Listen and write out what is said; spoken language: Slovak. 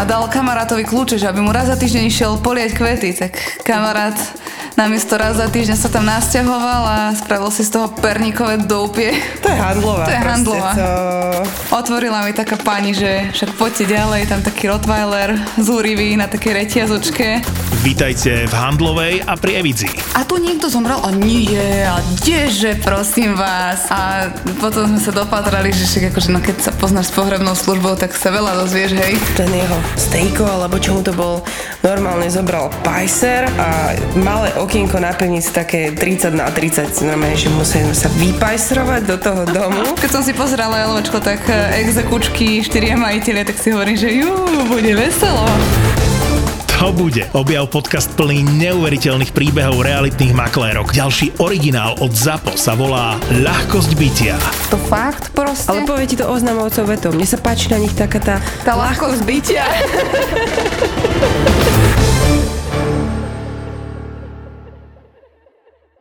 a dal kamarátovi kľúče, že aby mu raz za týždeň išiel poliať kvety, tak kamarát namiesto raz za týždeň sa tam nasťahoval a spravil si z toho perníkové doupie. To je handlová. To je handlová. To... Otvorila mi taká pani, že však poďte ďalej, tam taký rottweiler zúrivý na takej reťazočke. Vítajte v Handlovej a pri Evidzi. A tu niekto zomrel a nie, a kdeže, prosím vás. A potom sme sa dopatrali, že však akože, no keď sa poznáš s pohrebnou službou, tak sa veľa dozvieš, hej. Ten jeho stejko, alebo čo mu to bol, normálne zobral pajser a malé okienko na pevnici také 30x30, normálne, že musíme sa vypajsrovať do toho domu. Keď som si pozerala LVčko, tak Exekučky, 4 majiteľe, tak si hovorím, že bude veselo. To bude. Objav podcast plný neuveriteľných príbehov realitných maklérok. Ďalší originál od ZAPO sa volá Ľahkosť bytia. To fakt proste? Ale povie ti to oznamovcov vetou. Mne sa páči na nich taká tá ľahkosť bytia.